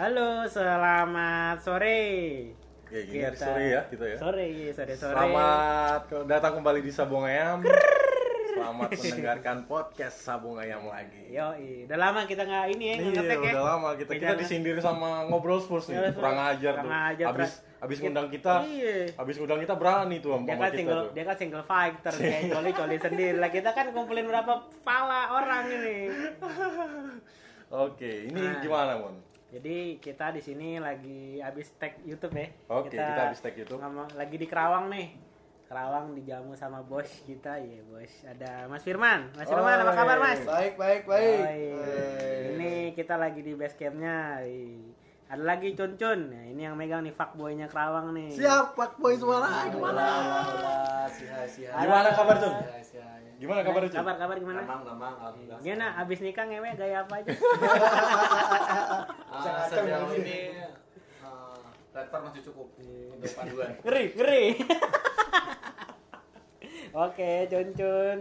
Halo, selamat sore. Ya, gini kita... sore ya, gitu ya. Sore. Selamat datang kembali di Sabung Ayam. Selamat mendengarkan podcast Sabung Ayam lagi. Yoi, udah lama kita nggak ini ya, ngetek ya. Udah lama kita disindir sama ngobrol Spurs nih. Kurang ajar tuh. Abis ngundang kita, berani tuh sama kita tuh. Dia kan single fighter, dia coli-coli sendiri lah. Kita kan kumpulin berapa pala orang ini. Oke, ini gimana, Mon? Jadi kita di sini lagi habis tag YouTube ya. Oke, kita habis tag YouTube. Lagi di Karawang nih. Karawang dijamu sama bos kita ya, bos. Ada Mas Firman. Mas Firman, apa kabar, Mas? Baik. Ini kita lagi di base camp-nya. Ada lagi Cun. Nah, ini yang megang nih fuckboy-nya Karawang nih. Siap, fuckboy semua lah. Gimana? Sia-sia. Gimana kabar tuh? Gimana kabar Cun? Kabar gimana? Gampang, alhamdulillah. Gimana abis nikah ngewe gaya apa aja? Sejauh ini Red Star masih cukup untuk panduan. Ngeri. Oke, Cun.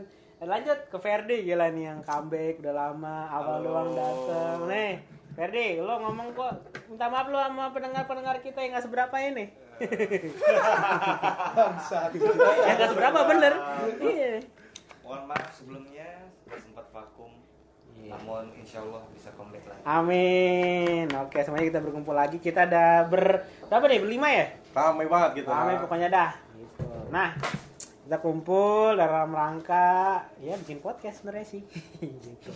Lanjut ke Ferdi, gila nih yang comeback udah lama, awal doang dateng nih. Ferdi, lo ngomong kok minta maaf lo sama pendengar kita yang nggak seberapa ini. Yang nggak seberapa bener. Iya. Mohon maaf sebelumnya sempat vakum. Namun insyaallah bisa komplit lagi. Amin. Oke, semuanya kita berkumpul lagi. Kita ada berapa nih? Berlima ya? Ramai banget gitu. Ramai pokoknya dah. Gitu. Nah, kita kumpul dalam rangka ya bikin podcast sebenarnya sih. Gitu.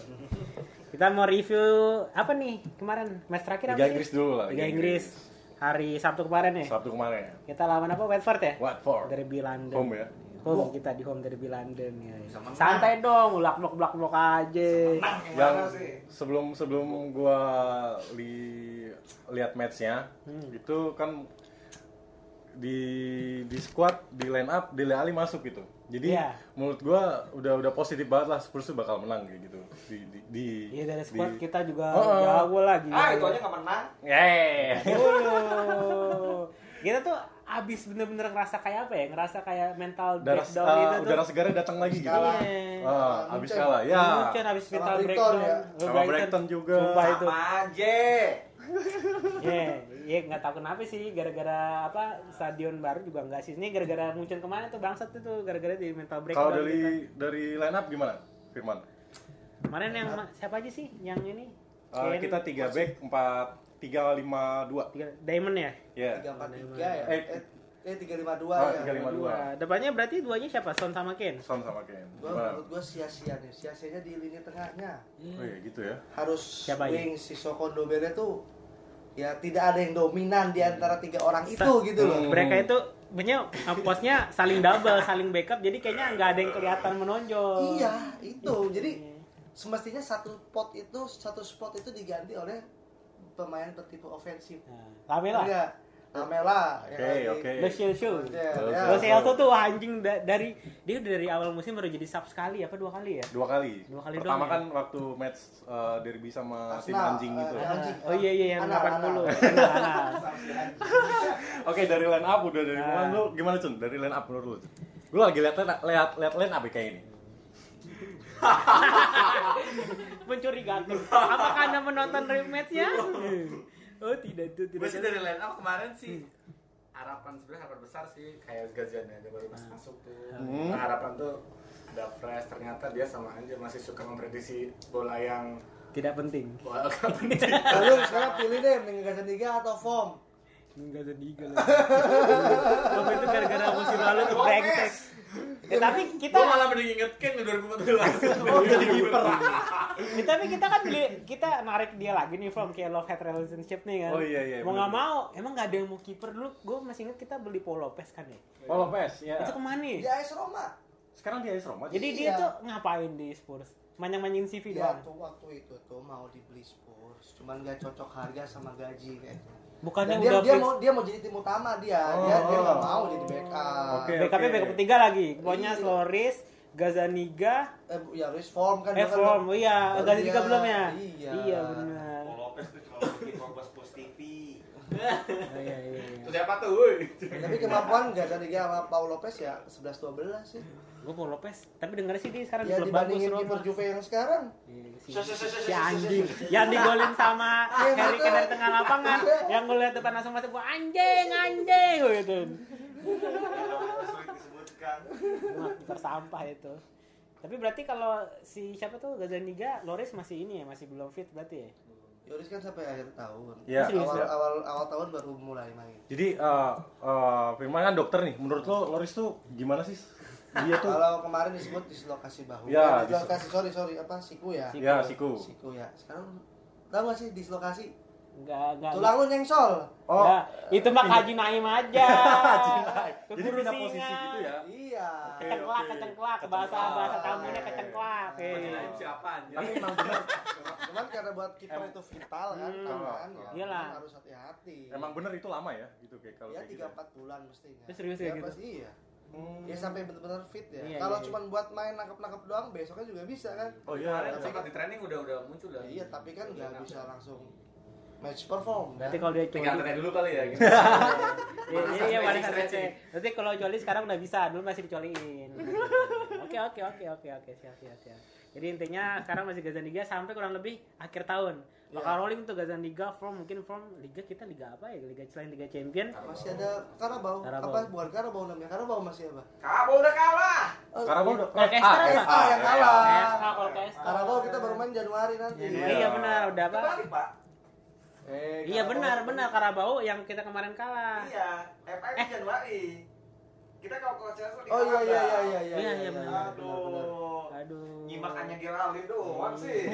Kita mau review apa nih kemarin? Match terakhir apa sih? Inggris dulu lah. Liga Inggris. Hari Sabtu kemarin ya? Sabtu kemarin. Kita lawan apa? Watford ya? Watford. Derby London. Home ya. Kita di home derby London ya. Santai dong, blok aja. Yang sebelum gua lihat match-nya, itu kan di squad, di line up, Dele Alli masuk gitu. Jadi menurut gua udah positif banget lah Spurs tuh bakal menang kayak gitu. Iya, dari squad kita juga jauh lagi. Itu aja enggak menang. Kita tuh abis bener-bener ngerasa kayak mental breakdown gitu tuh. Udara segarnya datang lagi gitu. Abis kalah ya. Mungkin abis mental breakdown ya. Sama Brighton juga. Sama aja. Iya, nggak tahu kenapa sih. Gara-gara apa? Stadion baru juga nggak sih. Ini gara-gara Munchen kemana tuh bangsat itu. Gara-gara di mental breakdown. Kalau dari line up gimana, Firman? Kemarin yang siapa aja sih yang ini? Kita 3 back 4-3-5-2 Diamond ya? Iya. 3-4-3 ya? 3-5-2 ya? 3-5-2. Depannya berarti duanya siapa? Son sama Ken? Son sama Ken. Menurut gue sia-sia nih. Sia-sianya di lini tengahnya. Oh iya gitu ya? Harus wing Sissoko Ndombele tuh ya tidak ada yang dominan di antara 3 orang itu gitu loh. Mereka itu punya posnya saling double, saling backup. Jadi kayaknya nggak ada yang kelihatan menonjol. Iya, itu. Jadi semestinya satu spot itu diganti oleh pemain bertipe ofensif. Lamela. Iya. Lamela. Oke. Lo Celso. Lo Celso tuh anjing dari awal musim baru jadi sub sekali apa 2 kali ya? 2 kali. Pertama kan waktu match derby sama tim anjing gitu. Oh iya yang 80. Oke, dari line up udah dari mulai lu gimana Cun? Dari line up menurut lu? Lu lagi lihat line up kayak ini. Mencurigakan. Apakah Anda menonton rematch-nya? Oh, tidak. Masih dari line up kemarin sih. Harapan besar sih kayak Gazzaniga baru masuk tuh. Nah, harapan tuh ada fresh, ternyata dia sama aja masih suka memprediksi bola yang tidak penting. Bola enggak penting. Lalu sekarang pilih deh Gazzaniga atau form. Gazzaniga lah. Form itu gara-gara musim lalu tuh brengsek. Tapi kita malah mending inget Ken 2014. Oh, jadi kiper. Tapi kita kan kita narik dia lagi nih from kayak love hate relationship nih kan. Oh iya. Mau enggak mau, emang enggak ada yang mau kiper dulu. Gue masih inget kita beli Paulo Lopez kan ya. Paulo Lopez, ya. Itu kemana nih? Di AS Roma. Sekarang di AS Roma. Jadi dia tuh ngapain di Spurs? Manjang-manjangin CV doang. Ya, waktu itu tuh mau dibeli Spurs, cuman enggak cocok harga sama gaji kayaknya. Bukannya udah dia mau jadi tim utama dia nggak mau jadi backup. Backupnya backup ketiga lagi. Pokoknya Lloris, Gazzaniga. Lloris form kan. Form, Gazzaniga belum ya. Iya benar. Paulo Lopez tuh cuma bikin fokus positif. Oh, iya. Siapa tuh, woi? Tapi kemampuan Gazzaniga sama Paulo Lopez ya 11-12 sih. Gua Paulo Lopez, tapi dengar sih dia sekarang klub bagus loh. Ya dibandingin kiper Juve yang sekarang. Si anjing yang digolin sama Harry Kane dari tengah lapangan, yang gua lihat depan langsung masuk gua anjing gitu. Sulit disebutkan. Kiper sampah itu. Tapi berarti kalau si siapa tuh Gazzaniga, Lloris masih ini ya, masih belum fit berarti ya? Lloris kan sampai akhir tahun. Ya. Awal tahun baru mulai main. Jadi Firman kan dokter nih. Menurut lo Lloris tuh gimana sih? Dia tuh kalau kemarin disebut dislokasi bahu. Ya, dislokasi sorry apa siku ya? Iya, siku ya. Sekarang tahu enggak sih dislokasi? Enggak. Tulang lu nyengsol. Oh, nah, itu mah Haji Naim aja. Jadi pindah posisi gitu ya. Iya. Kecengklak bahasa tamunya kecengklak. Haji Naim siapa anjir? Tapi memang benar. Cuman karena buat kiper itu vital kan tangan ya. Harus hati-hati. Emang benar itu lama ya gitu kayak kalau kayak gitu. Ya 3-4 bulan mestinya. Serius ya gitu. Iya. Ya sampai benar-benar fit ya. Iya, kalau iya, cuma buat main nangkap doang besoknya juga bisa kan. Oh iya. Tapi kan di training udah muncul lah. Iya, tapi kan enggak bisa langsung match perform. Nanti kalau dia tinggal tanya dulu kali ya. Iya, balik stretching. Nanti kalau Joli sekarang udah bisa, dulu masih dicoliin. Oke, siap. Jadi intinya sekarang masih Gazzaniga sampai kurang lebih akhir tahun. Bakal rolling tuh Gazzaniga from liga kita liga apa ya? Liga selain Liga Champion. Masih ada Karawang. Apa bukan Karawang namanya? Karawang masih apa? Karawang udah kalah. Karawang udah kalah. Yang kalah. Karawang kita baru main Januari nanti. Iya benar, udah apa? Iya benar Karabau yang kita kemarin kalah. Iya, FA Januari. Kita kalau Chelsea di Karabau. Oh iya. Aduh. Nyimak hanya Gerald itu, doang sih.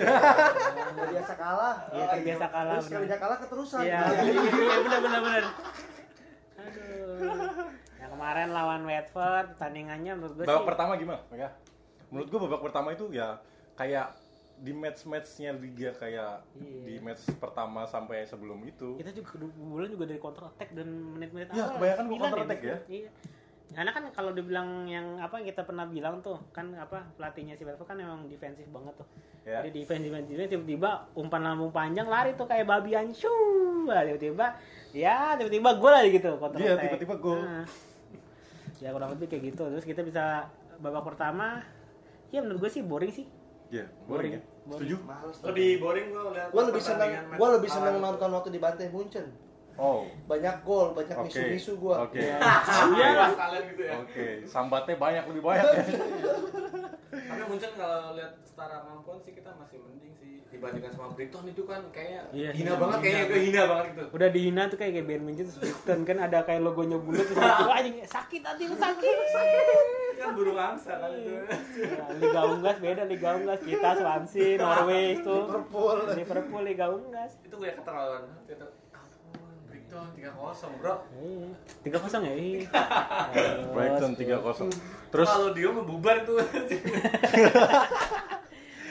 Biasa kalah. Iya, biasa kalah. Terus kali dia kalah keterusan. Iya, benar. Aduh. Yang kemarin lawan Watford, pertandingannya menurut gue sih. Babak pertama gimana? Ya. Menurut gue babak pertama itu ya kayak di match-matchnya liga kayak di match pertama sampai sebelum itu. Kita juga bulan juga dari counter attack dan menit-menit awal. Ya, kebanyakan counter attack ya. Iya. Karena kan kalau dibilang yang apa kita pernah bilang tuh kan apa pelatihnya si Berto kan memang defensif banget tuh. Yeah. Jadi defensif tiba-tiba umpan lambung panjang lari tuh kayak babi anjing. Tiba-tiba gol aja gitu counter attack. Iya, tiba-tiba gol. Nah. Ya kurang lebih kayak gitu. Terus kita bisa babak pertama ya menurut gue sih boring sih. Iya, boring. Setuju? Lebih boring gua lihat. Gua lebih senang nonton waktu di Bantai Munchen. Oh. Banyak gol, banyak misu-misu gua. Oke. Iya, kalian gitu ya. Oke, sambatnya lebih banyak. Karena Munchen kalau lihat setara kemampuan sih kita masih mending sih dibandingkan sama Brighton itu kan kayak hina banget gitu. Udah dihina tuh kayak Bayern Munchen terus Brighton kan ada kayak logonya bulat terus anjing sakit hati lu sakit. Kan burung angsa kan itu. Liga Unggas beda, Liga Unggas kita Swansea, Norway itu. Liverpool Liga Unggas. Itu gue keterlaluan. Itu Brighton 3-0, Bro. 3-0 ya? Brighton 3-0. Terus kalau dia membubar itu.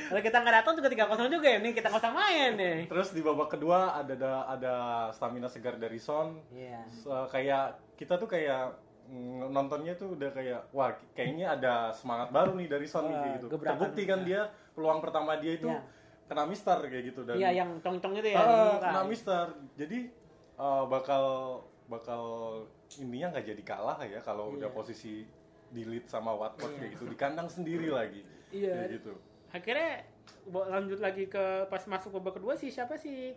Kalau kita enggak datang juga 3-0 juga ya. Nih kita kosong main nih. Terus di babak kedua ada stamina segar dari Son. Iya. Kayak kita tuh kayak nontonnya tuh udah kayak wah kayaknya ada semangat baru nih dari Son gitu. Terbukti kan dia peluang pertama dia itu kena mister kayak gitu dan yang cong-cong itu ya. Kena mister. Jadi bakal ininya enggak jadi kalah ya kalau udah posisi di lead sama Watford kayak gitu di kandang sendiri lagi. Iya gitu. Akhirnya lanjut lagi ke pas masuk babak kedua sih siapa sih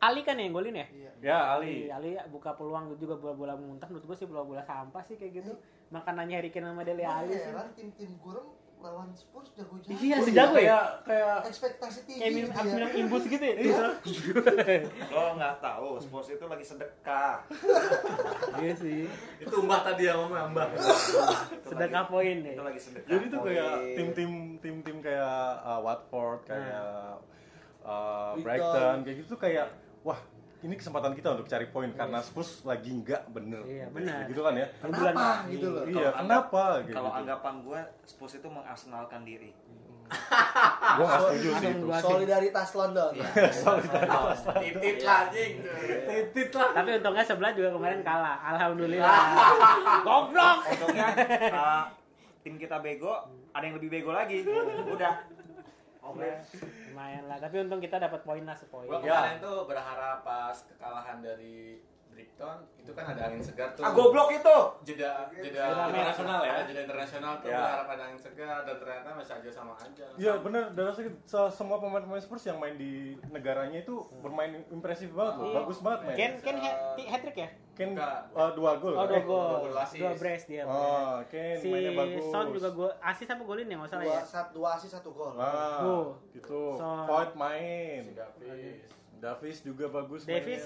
Ali kan yang golin ya? Ya, Ali buka peluang juga bola-bola muntah. Menurut gue sih bola-bola sampah sih kayak gitu. Makanannya Harry Kane sama Dele Alli sih. Kan tim-tim gurem lawan Spurs jago-jago. Iya, sejago ya. Kayak ekspektasi tinggi. Kayak minum imbus gitu ya. Lo nggak tahu, Spurs itu lagi sedekah. Iya sih. Itu mbah tadi yang ngomong mbah. Sedekah poin ya. Itu lagi sedekah. Jadi itu kayak tim-tim kayak Watford kayak Brighton kayak gitu kayak wah ini kesempatan kita untuk cari poin karena Spurs lagi nggak bener. Gitu kan ya kenapa gitu loh iya kenapa kalau anggapan gue Spurs itu mengarsenalkan diri gue nggak setuju sih itu solidaritas London solidaritas titit lah tapi untungnya sebelah juga kemarin kalah alhamdulillah goblok untungnya tim kita bego ada yang lebih bego lagi udah lumayan lah, tapi untung kita dapat poin lah sepoin. Gua kemarin tuh berharap pas kekalahan dari Brighton itu kan ada angin segar tuh. Ah goblok itu. Jeda internasional ya, jeda internasional tuh berharap ada angin segar dan ternyata masih aja sama aja. Iya benar, dan semua pemain-pemain Spurs yang main di negaranya itu bermain impresif banget loh, bagus banget main. Ken hat-trick ya? Ken 2 gol. Oh 2 gol. 2 brace dia. Oh, Ken mainnya bagus. Si Son juga gol, asis apa golin ya enggak salah ya? 2 asis 1 gol. Ah, gitu. Point main. Davies juga bagus. Davies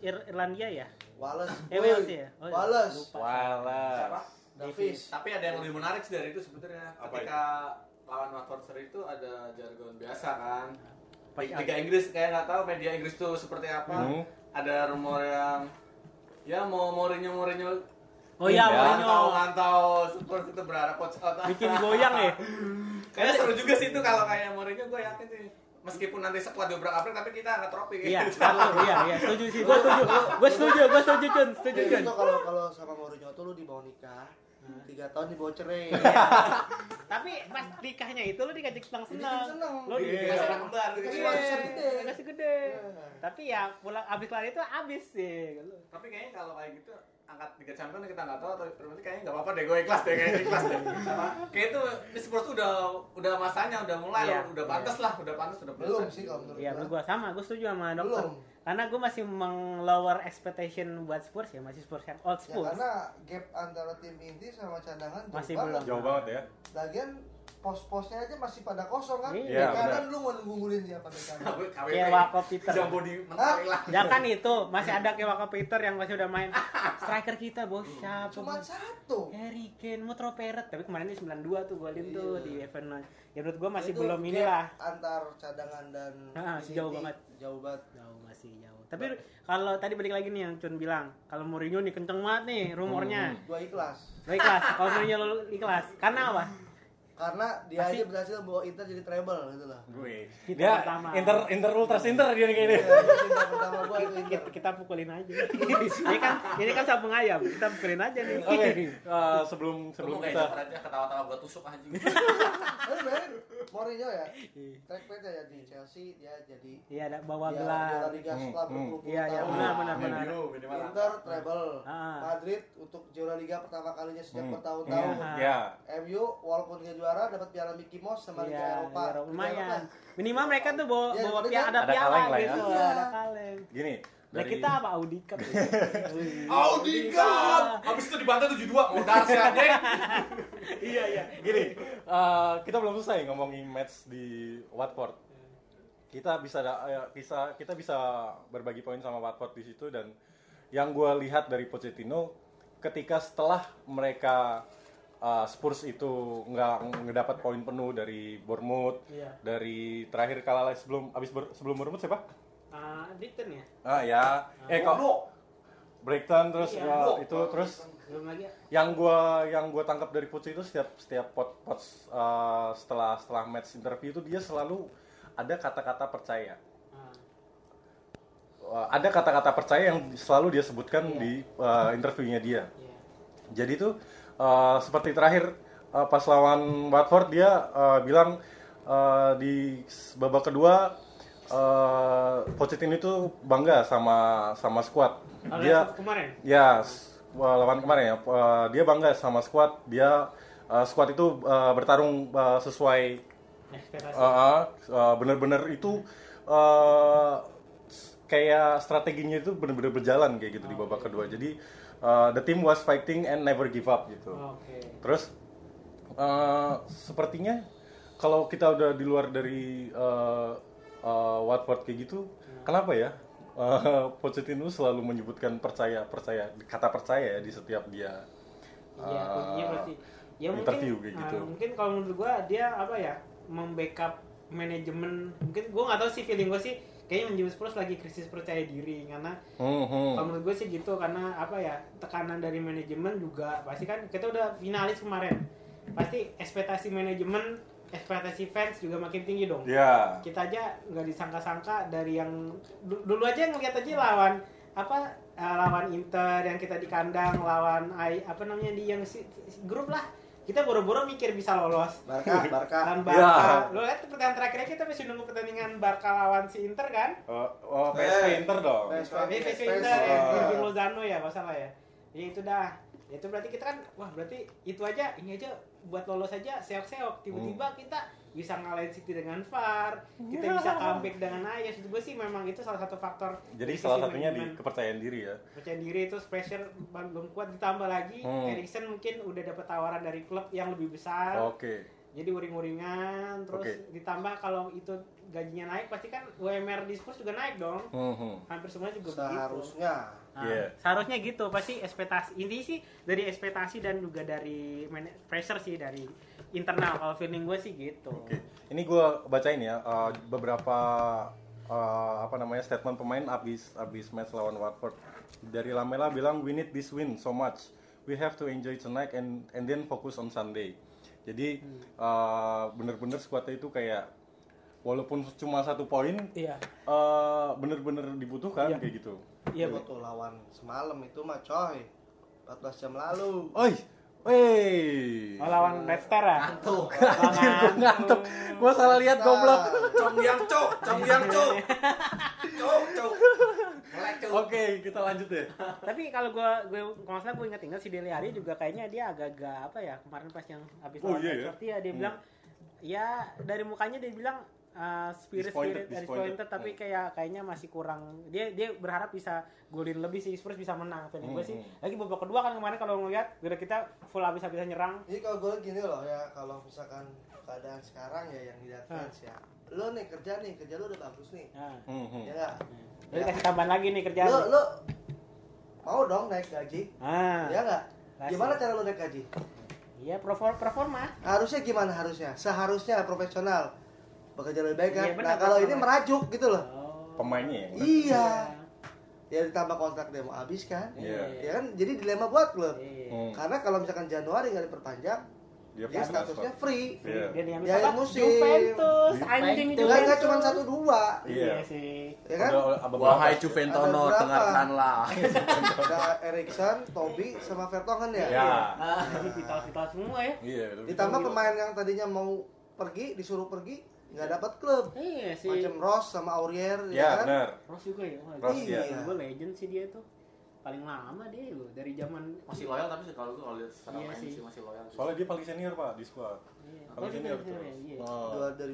Irlandia ya? Wales. Davies. Tapi ada yang lebih menarik dari itu sebenarnya. Ketika lawan Watford itu ada jargon biasa kan. Liga Inggris kayak nggak tahu media Inggris tuh seperti apa. Ada rumor yang ya mau Mourinho. Oh iya Mourinho. Ngantau seperti itu berharap coach out. Bikin goyang ya. Kayaknya seru juga sih itu kalau kayak Mourinho gue yakin sih. Meskipun nanti sekuat dobrak-abrik tapi kita angkat trofi gitu. Iya, setuju sih. Gua setuju. Itu kalau sama Mourinho tuh lu dibawa nikah 3 tahun dibawa cerai. Tapi pas nikahnya itu lu dikasih senang-senang. Lu dikasih anak kembar gitu. Masih gede. Tapi ya pulang abis kelar itu abis sih. Tapi kayaknya kalau kayak gitu angkat 3 champion kita enggak tahu atau berarti kayaknya enggak apa-apa deh gue ikhlas deh. Kayak itu di Spurs tuh udah masanya udah mulai ya, udah pantas ya. Lah, udah pantas udah belum besar. Sih kalau menurut gue. Iya, menurut gue sama, gue setuju sama dokter. Belum. Karena gue masih meng-lower expectation buat Spurs ya, masih Spurs yang old Spurs. Ya, karena gap antara tim inti sama cadangan masih belum jauh banget ya. Lagian pos-posnya aja masih pada kosong kan? Iya, karena lu mau ngunggulin siapa mereka? Kewako Peter. Jangan itu, masih ada Kewako Peter yang masih udah main. Striker kita bos siapa? Cuma satu. Harry Kane, Mutro Peret. Tapi kemarin ini 92 tuh golin tuh di event. Ya menurut gua masih belum inilah. Antar cadangan dan jauh banget. Tapi kalau tadi balik lagi nih yang Cun bilang, kalau Mourinho nih kenceng banget nih rumornya. Gua ikhlas. Kalau Mourinho lu ikhlas. Karena apa? Karena dia aja berhasil bawa Inter jadi treble gitu lah. Gue. Dia Inter ultras Inter dia kayak ini. Pertama gua itu kita pukulin aja. Ini kan sabung ayam, kita pukulin aja nih. Oke. Sebelum kita ketawa-tawa gua tusuk anjing. Bener. Mourinho ya. Track record ya di Chelsea dia jadi iya ada bawa gelar. Iya benar. Inter treble. Madrid untuk juara liga pertama kalinya sejak bertahun-tahun. Iya. MU walaupun enggak juara dapat piala Mickey Mouse sama Liga Eropa. Lumayan. Minimal mereka tuh bawa piala gitu. Ya. Ada kaleng. Gini. Nah kita apa Audi Cup? Audi Cup. Habis itu dibantah 72 modar sih anjing. Iya. Gini. Kita belum selesai ngomongin match di Watford. Kita bisa berbagi poin sama Watford di situ dan yang gua lihat dari Pochettino ketika setelah mereka Spurs itu nggak dapat poin penuh dari Bournemouth, dari terakhir kalah sebelum Bournemouth siapa? Brighton ya. Brighton terus itu terus. Yang gua tangkap dari Poch itu setiap Poch setelah match interview itu dia selalu ada kata-kata percaya. Ada kata-kata percaya yang selalu dia sebutkan di interviewnya dia. Jadi itu. Seperti terakhir pas lawan Watford dia bilang di babak kedua Pochettino itu bangga sama skuad. Dia kemarin. Ya, lawan kemarin ya. Dia bangga sama skuad. Dia skuad itu bertarung sesuai benar-benar itu kayak strateginya itu benar-benar berjalan kayak gitu di babak kedua. Jadi the team was fighting and never give up gitu. Okay. Terus sepertinya kalau kita udah di luar dari Watford kayak gitu, kenapa ya? Pochettino selalu menyebutkan percaya kata percaya di setiap dia interview mungkin, kayak gitu. Mungkin kalau menurut gue dia apa ya? Membackup manajemen. Mungkin gue nggak tahu sih feeling gue sih. Kayaknya manajemen Spurs lagi krisis percaya diri karena kalau menurut gue sih gitu karena apa ya tekanan dari manajemen juga pasti kan kita udah finalis kemarin pasti ekspektasi manajemen ekspektasi fans juga makin tinggi dong kita aja nggak disangka-sangka dari yang dulu aja ngeliat aja lawan lawan Inter yang kita di kandang lawan apa namanya di yang grup lah Kita boro-boro mikir bisa lolos Barca lawan Barca. Ya. Lo lihat pertandingan terakhirnya kita masih nunggu pertandingan Barca lawan si Inter kan? Oh, PSV Inter dong. PSV Inter ya, di Lozano ya, enggak salah ya. Ya itu dah. Itu berarti kita kan wah berarti itu aja, ini aja buat lolos aja seok-seok tiba-tiba kita bisa ngalahin City dengan VAR, kita bisa comeback dengan Ayas. Itu gue sih memang itu salah satu faktor. Jadi salah satunya di kepercayaan diri ya. Kepercayaan diri itu pressure belum kuat, ditambah lagi Eriksen mungkin udah dapat tawaran dari klub yang lebih besar. Oke. Okay. Jadi uring-uringan, terus ditambah kalau itu gajinya naik pasti kan UMR di Spurs juga naik dong. Hampir semuanya juga seharusnya begitu. Nah, seharusnya gitu, pasti ekspektasi. Intinya sih dari ekspektasi dan juga dari pressure sih dari internal, kalau feeling gue sih gitu. Oke. Ini gue bacain ya beberapa statement pemain abis match lawan Watford. Dari Lamela bilang, we need this win so much. We have to enjoy tonight and then focus on Sunday. Jadi bener-bener skuadnya itu kayak walaupun cuma 1 poin, bener-bener dibutuhkan kayak gitu. Iya betul, lawan semalam itu mah coy, 14 jam lalu. Lawan Red Star ya? Ngantuk. Anjir, gue ngantuk. Gue salah lihat goblok. Cong yang cok. Oke, kita lanjut deh. Tapi kalau gue kalau salah gue ingat si Dele Alli juga kayaknya dia agak-agak apa ya, kemarin pas yang habis seperti ya dia bilang ya dari mukanya dia bilang spirit dari disappointed tapi kayaknya masih kurang. Dia berharap bisa golin lebih sih, Spurs bisa menang. Feeling gue sih. Lagi babak kedua kan kemarin kalau ngelihat kita full habis-habisan nyerang. Jadi kalau gue gini loh ya, kalau misalkan keadaan sekarang ya yang dilihat fans ya. Lo nih kerja lo udah bagus nih. Ya enggak? Jadi kasih tambahan lagi nih kerjaan. Lo mau dong naik gaji? Ya enggak? Gimana cara lo naik gaji? Iya, performa. Harusnya gimana? Seharusnya profesional. Bekerja lebih baik kan? Bener, nah kalau ini merajuk gitu loh pemainnya ya? Iya ya ditambah kontrak dia mau habis kan? Ya kan jadi dilema buat klub karena kalau misalkan Januari gak diperpanjang dia statusnya free. Dia yang musim Juventus, anjing Juventus gak cuma 1-2 iya sih ya kan? Wahai Juventusono, dengarkanlah ada Eriksen, Toby, sama Vertonghen ya? Iya vital-vital semua ya? Ditambah pemain yang tadinya mau pergi, disuruh pergi nggak dapat klub, macam Ross sama Aurier, ya kan? Ross juga ya, gue legend sih dia tuh, paling lama dia loh dari zaman masih loyal tapi kalau gue sekarang sih masih loyal. Soalnya dia paling senior pak di squad, paling senior terus. Dari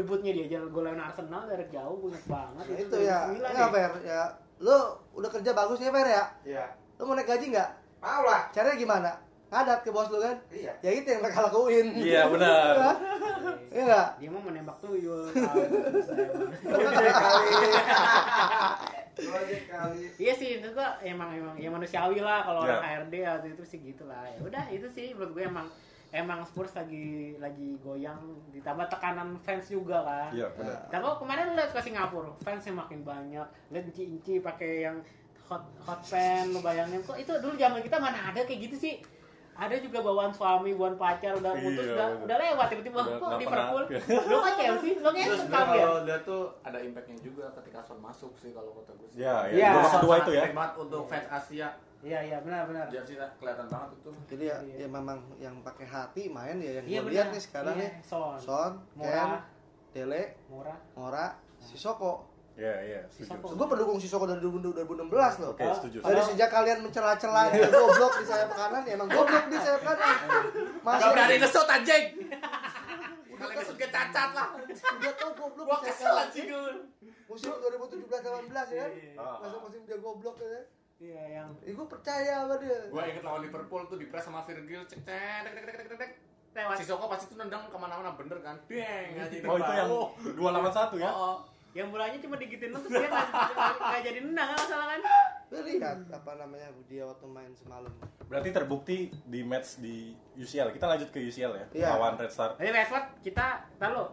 2007. Debutnya dia jalan golan Arsenal dari jauh banyak banget. Itu ya, nggak fair ya. Lo udah kerja bagus nih fair ya? Iya. Lo mau naik gaji nggak? Mau lah. Caranya gimana? Ngadat ke bos lo kan? Iya. Ya itu yang mereka lakuin. Iya benar. Iya enggak? Dia mau menembak tuyul. Dua kali. Iya sih itu gua emang ya manusiawi lah kalau orang HRD atau itu sih gitulah. Ya udah itu sih menurut gue emang Spurs lagi goyang ditambah tekanan fans juga kan. Iya benar. Tapi kemarin lihat ke Singapura, fansnya makin banyak, lenci-lenci pakai yang hot fan lo bayangin kok itu dulu zaman kita mana ada kayak gitu sih. Ada juga bawaan suami, bawaan pacar, udah putus, udah lewat tiba-tiba kok Liverpool. Lo kan Chelsea, lo ngentut kamu ya. Kalau dia tuh ada impactnya juga ketika Son masuk sih kalau kata gue sih. Iya. Kedua itu ya. Terima kasih untuk fans Asia. Iya benar. Jersey kelihatan banget itu. Jadi ya memang yang pakai hati main ya yang gue lihat nih sekarang nih. Son, Ken, Dele, Mora, Sissoko. Iya. Gue pendukung Sissoko dari 2016 loh. Oke, setuju. Dari sejak kalian mencela-cela dia goblok di sayap kanan, ya emang goblok di sayap kanan. Masih berani ngesut anjing. Udah kesut ke cacat lah. Udah tau goblok. Gua kesel anjing. Musim 2017-18 ya kan. Masuk musim dia goblok ya. Iya, yang gue percaya sama dia. Gue inget lawan Liverpool tuh di press sama Virgil cek. Sissoko pasti tuh nendang kemana-mana bener kan. Deng anjing. Oh, itu yang 281 ya. Yang mulanya cuma digitin terus dia nggak jadi nendang kan masalah kan? Lihat dia waktu main semalam. Berarti terbukti di match di UCL. Kita lanjut ke UCL ya lawan Red Star. Jadi Watford kita taruh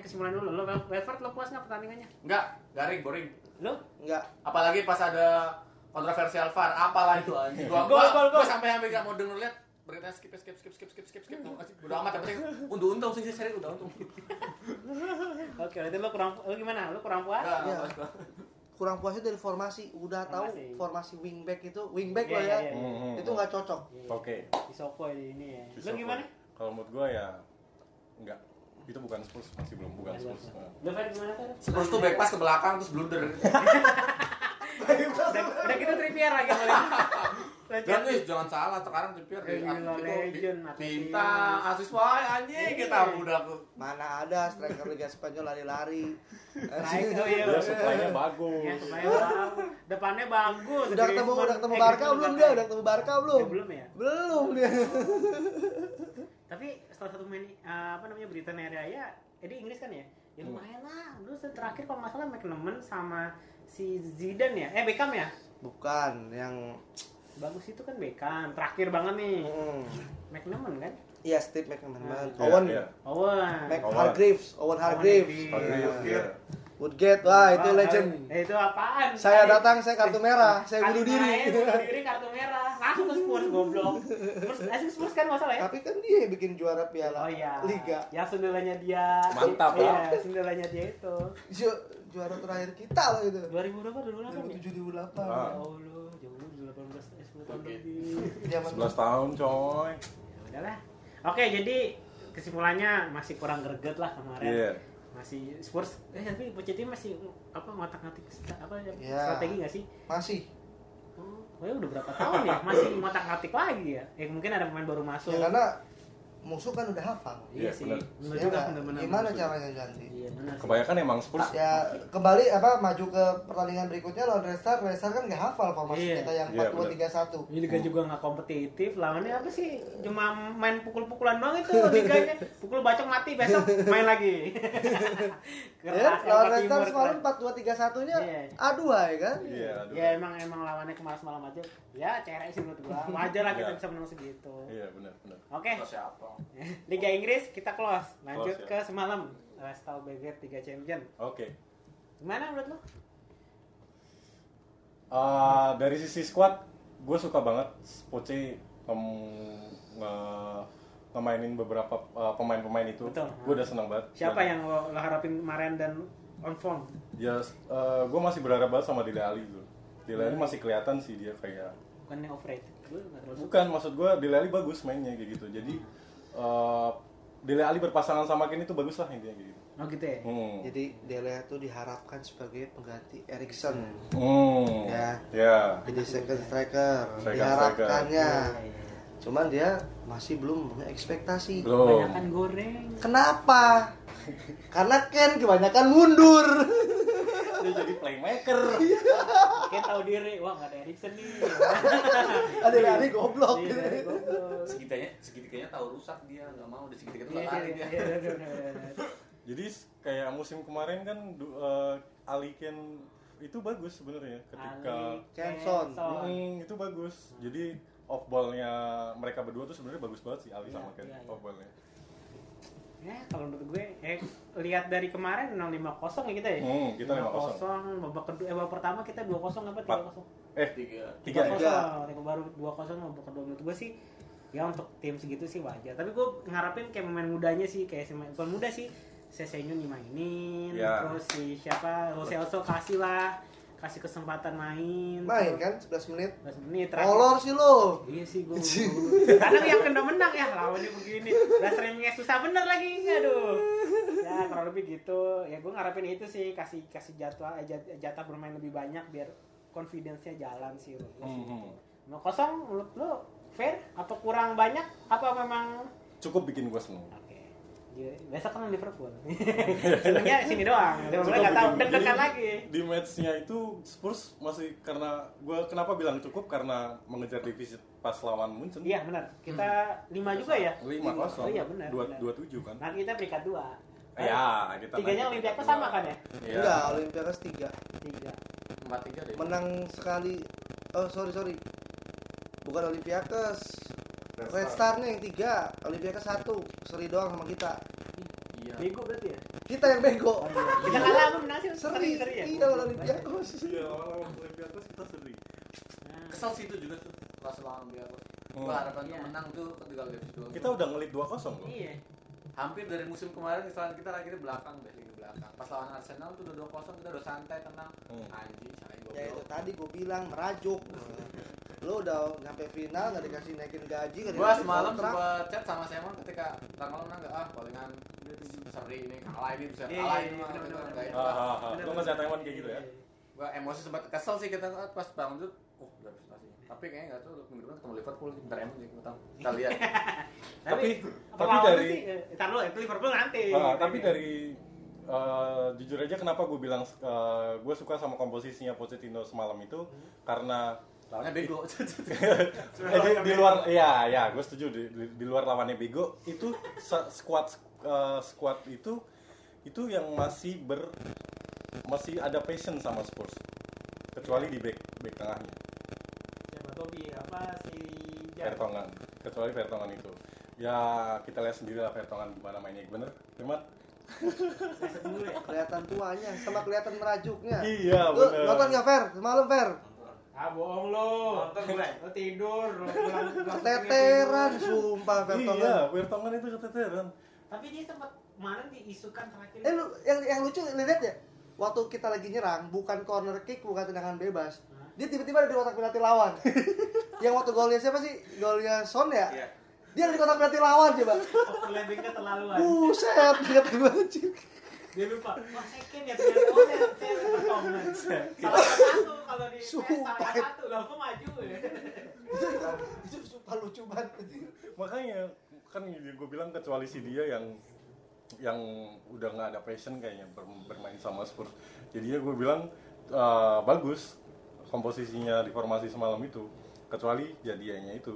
kesimpulan dulu. Lo Watford lo puas nggak pertandingannya? Nggak, garing, boring. Lo? Nggak. Apalagi pas ada kontroversial VAR. Apalah itu anjing. Gua sampai nggak mau denger lihat. Berita skip. Udah amat yang penting untung sih seri udah untung. Oke, berarti lo kurang, lo gimana? Lo kurang puas? Iya. kurang puasnya dari formasi. Udah tahu formasi wingback itu, wingback yeah, loh ya. Yeah, yeah, yeah. Itu nggak cocok. Yeah. Oke. Okay. Sissoko ini ya. Lu gimana? Kalau menurut gua ya enggak. Itu bukan Spurs, masih belum bukan Spurs. Lu Fer gimana Fer? Spurs tuh back pass ke belakang terus blunder. Udah kita Trippier lagi boleh. Dan wis jangan salah sekarang Trippier minta asis wae anjing kita budak tuh. Mana ada striker Liga Spanyol lari-lari. Dia supply-nya bagus. Depannya bagus. Udah ketemu Barca belum dia? Udah ketemu Barca belum? Belum ya? Belum dia. Tapi salah satu main berita Neraya, jadi Inggris kan ya? Ya lumayan lah. Dulu terakhir kalau enggak salah McNemen sama si Zidane ya? Beckham ya? Bukan, yang bagus itu kan Beckham, terakhir banget nih. McNemen kan? Iya, Steve McNemen. Owen Hargreaves. Yeah. Woodgate, wah itu legend. Itu apaan? Saya datang, saya kartu merah, saya bunuh diri. Kartu merah, langsung ke Spurs goblok. Langsung Spurs kan masalah ya? Tapi kan dia yang bikin juara piala Liga. Ya sundulannya dia. Mantap lah. Ya, sundulannya dia itu. Juara terakhir kita loh itu. 2007-2008. Ya Allah, jauh 18 tahun coy. Ya udahlah. Oke, jadi kesimpulannya masih kurang greget lah kemarin. Yeah. Masih Spurs tapi Pochettino masih ngotak-ngatik strategi enggak sih? Masih. Kayaknya udah berapa tahun ya masih ngotak-ngatik lagi ya. Mungkin ada pemain baru masuk. Ya karena musuh kan udah hafal. Iya sih. Benar juga benar-benar. Gimana caranya ganti? Iya benar. Kebanyakan emang Spurs ya kembali maju ke pertandingan berikutnya lawan Red Star. Red Star kan enggak hafal formasi kita yang 4-2-3-1. Ini liga juga enggak kompetitif. Lawannya apa sih? Cuma main pukul-pukulan doang itu liganya. Pukul bacok mati besok main lagi. Ya, lawan Red Star semalam 4-2-3-1-nya A2 ya kan? Iya, ya emang lawannya kemarin semalam aja. Ya, cerai sih menurut gua. Wajar lah kita bisa menang segitu. Iya, benar. Oke. Liga Inggris kita close, lanjut ke semalam Leicester Bayern 3 Champion. Oke. Gimana menurut lo? Dari sisi squad, gue suka banget Poche ngemainin beberapa pemain-pemain itu. Gue udah senang banget. Siapa yang lo harapin kemarin dan on form? Ya, gue masih berharap banget sama Dele Alli dulu. Dele Alli masih kelihatan sih dia kayak. Bukannya overrated? Bukan, maksud gue Dele Alli bagus mainnya kayak gitu. Jadi Dele Alli berpasangan sama Ken itu bagus lah intinya gitu. Oh gitu ya? Jadi Dele itu diharapkan sebagai pengganti Eriksen. Jadi second striker diharapkannya. Cuman dia masih belum punya ekspektasi. Kebanyakan goreng. Kenapa? Karena Ken kebanyakan mundur. Dia jadi playmaker. Ken tahu diri, wah enggak ada Eriksen nih. Ada lari goblok. Segitiganya tahu rusak dia, enggak mau di segitiga itu lari dia. Jadi kayak musim kemarin kan Ali Ken itu bagus sebenarnya ketika Son itu bagus. Jadi off ball-nya mereka berdua tuh sebenarnya bagus banget sih Ali sama Ken off ball-nya. Ya kalau menurut gue lihat dari kemarin menang 5-0 ya kita ya. Kita 5-0. Babak pertama kita 2-0 apa 3-0? 3-0. Yang baru 2-0 babak kedua menurut gue sih ya untuk tim segitu sih wajar. Tapi gue ngarepin kayak pemain mudanya sih kayak bukan muda sih. Sesenyo dimainin terus si siapa Lo Celso kasih kesempatan main kan 11 menit. 11 menit terakhir. Olor sih lo. Iya sih gue. Karena yang kena menang ya lawannya begini. Udah streamingnya susah bener lagi. Aduh. Ya kurang lebih gitu. Ya gue ngarepin itu sih kasih jatah bermain lebih banyak biar confidence-nya jalan sih lo. Nah, kosong menurut lo fair atau kurang banyak apa memang cukup bikin gue seneng. Biasa kan Liverpool. Sebenarnya sini doang. Liverpool enggak tahu deg-degan lagi. Di match-nya itu Spurs masih karena gua kenapa bilang cukup karena mengejar defisit pas lawan Munchen. Iya, benar. Kita 5 juga ya? 5-0. Iya, benar. 2-7 kan. Nah, kita peringkat 2. Ya, kita. 3-nya Olympiacos sama kan ya? Enggak, Olympiacos 3. 4-3 deh. Menang sekali. Oh, sorry. Bukan Olympiacos. Red Star-nya yang 3, Olympiacos 1, seri doang sama kita. Iya. Bego berarti ya? Kita yang bego. Kita kalah apa menang sih? Seri ya? Iya, Olympiacos. Iya, Olympiacos kita seri. Kesel sih itu juga tuh, pas lawan Olympiacos. Harapannya menang tuh ketika Olympiacos. Kita udah ngelit 2-0 loh. Iya. hampir dari musim kemarin kesalahan kita akhirnya belakang pas lawan Arsenal tuh udah 2-0 kita udah santai tenang anjing salah gol. Ya itu tadi gue bilang merajuk. Lo udah sampai final gak dikasih naikin gaji. Gue semalam sempat chat sama Simon ketika kita malam nggak palingan seri ini kalah ini bisa kalah ini lo masih ada Taiwan kayak gitu ya. Gue emosi sempat kesel sih kita pas bangun tuh udah prestasi tapi kayaknya nggak tuh minggu depan ketemu Liverpool bentar emang sih kita lihat tapi dari ntar lo itu Liverpool nanti tapi dari jujur aja kenapa gue bilang gue suka sama komposisinya Pochettino semalam itu karena lawannya bego. Di luar ya gue setuju di luar lawannya bego itu squad itu yang masih ada passion sama Spurs. Kecuali di back tengahnya. Siapa Toby apa si Vertonghen. Kecuali Vertonghen itu. Ya kita lihat sendirilah Vertonghen gimana mainnya bener. Cuman kelihatan tuanya sama kelihatan merajuknya. Iya bener. Lu nonton enggak Fer? Semalam Fer? Bohong lo, lo tidur, lo keteteran, sumpah Vertonghen. Iya, Vertonghen itu keteteran. Tapi dia sempat kemarin diisukan terakhir. Lu yang lucu lihat ya, waktu kita lagi nyerang, bukan corner kick, bukan tendangan bebas. Dia tiba-tiba ada di kotak penalti lawan. Yang waktu golnya siapa sih? Golnya Son ya? Iya. Dia ada di kotak penalti lawan coba. Overlapping-nya terlaluan. Buset, kata gue anjir. Dia lupa, Ken ya ternyata, saya Vertonghen salah satu, kalau di salah satu, loh kok maju ya itu sumpah lucu banget makanya, kan gue bilang kecuali si dia yang udah gak ada passion kayaknya bermain sama Spurs jadinya gue bilang, bagus komposisinya di formasi semalam itu kecuali jadiannya itu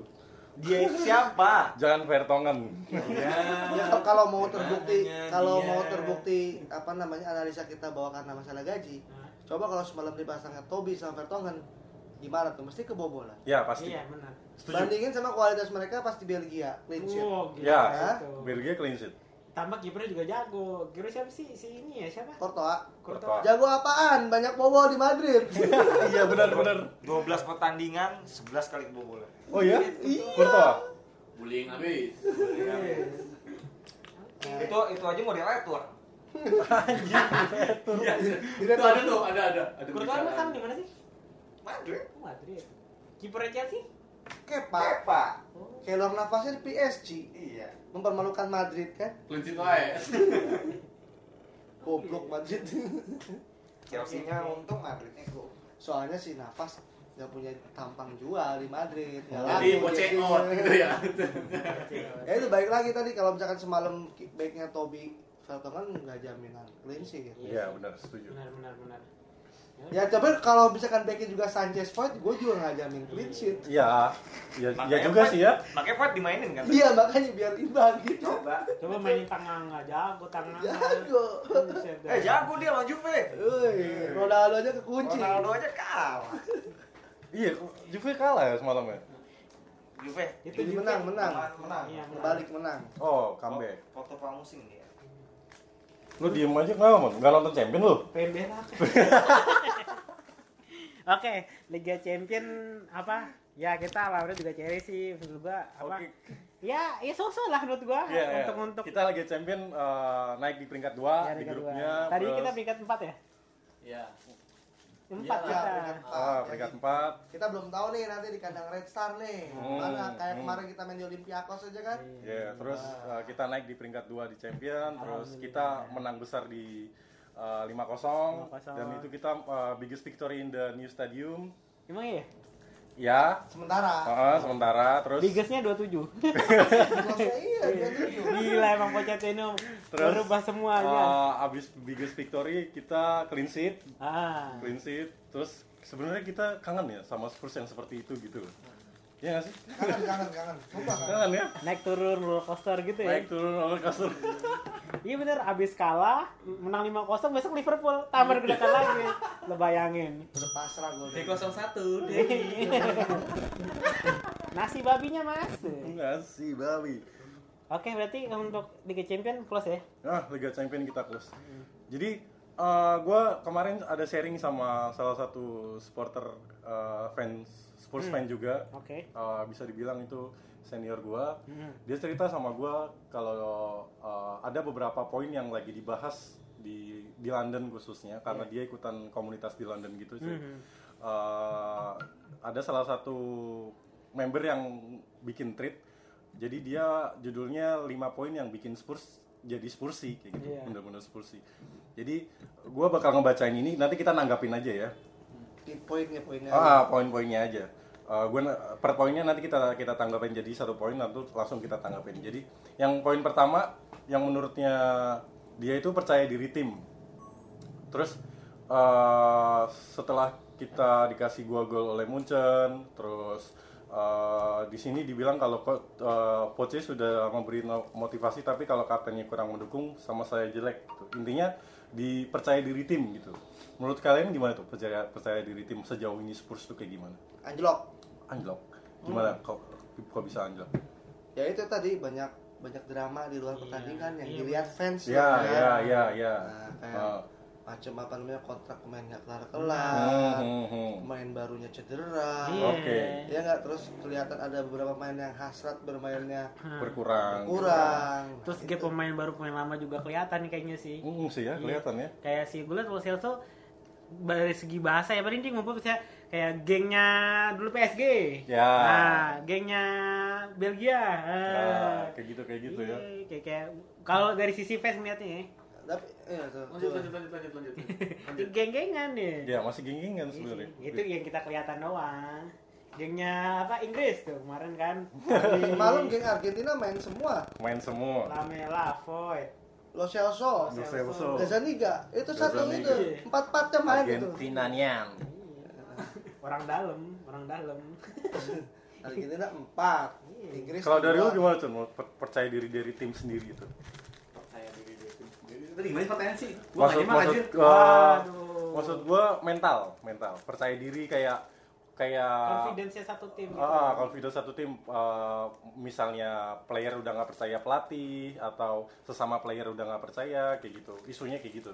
dia itu siapa? Jangan Vertonghen. Ya, kalau mau terbukti apa namanya analisa kita bahwa karena masalah gaji. Coba kalau semalam dipasang ke Toby sama Vertonghen gimana tuh? Mesti kebobolan. Ya, pasti. Iya, benar. Bandingin sama kualitas mereka pasti Belgia clean sheet. Ya, Belgia clean sheet. Tambah kipernya juga jago. Kiper siapa sih? Si ini ya, siapa? Courtois. Jago apaan? Banyak bobol di Madrid. Iya, benar. 12 pertandingan, 11 kali kebobolan. Oh ya? Kurtoa. Bullying habis. Itu aja mau diretur. Anjir, diretur. Diretur tuh, ada. Kurtoa kan di mana sih? Madrid. Kipernya Chelsea? Kepa. Kelor nafasnya di PSG. Iya. Mempermalukan Madrid kan? Luncit wae. Goblok Madrid. Chelsea-nya untung Madridnya go. Soalnya si nafas nggak punya tampang jual di Madrid. Jadi bocenggot gitu ya. Ya itu baik lagi tadi kalau misalkan semalam baiknya Toby Vertonghen nggak jaminan clean sheet. Iya benar setuju. Benar. Ya coba kalau misalkan baiknya juga Sanchez Void, gue juga nggak jamin clean sheet. Iya juga sih ya. Makanya Void dimainin kan? Iya makanya biar imbang gitu. Coba mainin tangan nggak jago tangan. Jago dia lawan Juve. Ronaldo aja kekunci. Ronaldo aja kalah. Iya, Juve kalah ya semalam ya? Juve? Itu Juve menang. Iya, balik menang. Oh, comeback. Foto pramusim dia. Lu diem aja nggak nonton Champion lu? Pemben lah. Oke, Liga Champion apa? Ya kita lawannya juga Chelsea sih, menurut gua apa? Okay. Ya so-so lah menurut gua yeah, untuk kita Liga Champion naik di peringkat 2 ya, di grupnya. 2. Tadi kita peringkat 4 ya? Iya. 4 ya, peringkat 4. Kita belum tahu nih nanti di kandang Red Star nih. Mana kayak kemarin kita main di Olympiacos aja kan? Iya, terus kita naik di peringkat 2 di Champion, terus kita menang besar di 5-0 dan itu kita biggest victory in the new stadium. Emang iya? Ya, sementara terus biggestnya 27. Iya, 27. Gila emang Pochettino. Terus berubah semuanya. Abis biggest victory kita clean sheet. Clean sheet. Terus sebenarnya kita kangen ya sama Spurs yang seperti itu gitu. Iya enggak sih? Kangen. Kangen ya. Naik turun roller coaster gitu ya. Naik turun roller coaster. Iya benar, abis kalah menang 5-0 besok Liverpool tambah gerakan lagi. Lo bayangin. Udah pasrah gol. D01 deh. Nasi babinya, Mas. Nasi babi. Oke, berarti untuk Liga Champion close ya? Liga Champion kita close. Jadi, gue kemarin ada sharing sama salah satu supporter fans Spurs fan juga. Oke. Okay. Bisa dibilang itu senior gua. Dia cerita sama gua kalau ada beberapa poin yang lagi dibahas di London khususnya karena dia ikutan komunitas di London gitu sih. Ada salah satu member yang bikin tweet. Jadi dia judulnya 5 poin yang bikin Spurs jadi Spursi kayak gitu, bener-bener Spursi. Jadi gua bakal ngebacain ini, nanti kita nanggapin aja ya. Poinnya. Poin-poinnya aja. Per poinnya nanti kita tanggapin jadi satu poin, lalu langsung kita tanggapin. Jadi yang poin pertama yang menurutnya dia itu percaya diri tim. Terus setelah kita dikasih 2 gol oleh Munchen, terus di sini dibilang kalau Poche sudah memberi motivasi, tapi kalau kaptennya kurang mendukung sama saya jelek gitu. Intinya dipercaya diri tim gitu. Menurut kalian gimana tuh percaya diri tim sejauh ini Spurs tuh kayak gimana? Anjlok. Gimana kok bisa anjlok? Ya itu tadi banyak drama di luar pertandingan yang dilihat fans. Iya. Macam apa namanya, kontrak pemain nggak kelar, pemain barunya cedera, ya nggak, terus kelihatan ada beberapa pemain yang hasrat bermainnya berkurang. Terus kayak pemain baru pemain lama juga kelihatan kayaknya sih. Sih ya, kelihatan ya. Kayak si Gulat, Lo Celso dari segi bahasa ya paling dia ngumpul misalnya kayak gengnya dulu PSG, gengnya Belgia, kayak gitu ya. Kayak kalau dari sisi fans melihatnya. Tapi lanjut. Geng-gengan nih. Ya masih geng-gengan sebenarnya. Itu yang kita kelihatan doang. Gengnya apa Inggris tuh kemarin kan. Semalam geng Argentina main semua. Lamela, Void, Lo Celso, Gazzaniga. Itu satu itu 4-4-nya main gitu. Argentinanian. Orang dalam. Argentina 4. Inggris. Kalau dari lu gimana tuh? Percaya diri dari tim sendiri gitu. Tadi gimana pertanyaan sih? Maksud gue mental, percaya diri kayak confidence-nya satu tim gitu. Confidence satu tim, misalnya player udah gak percaya pelatih atau sesama player udah gak percaya kayak gitu, isunya kayak gitu.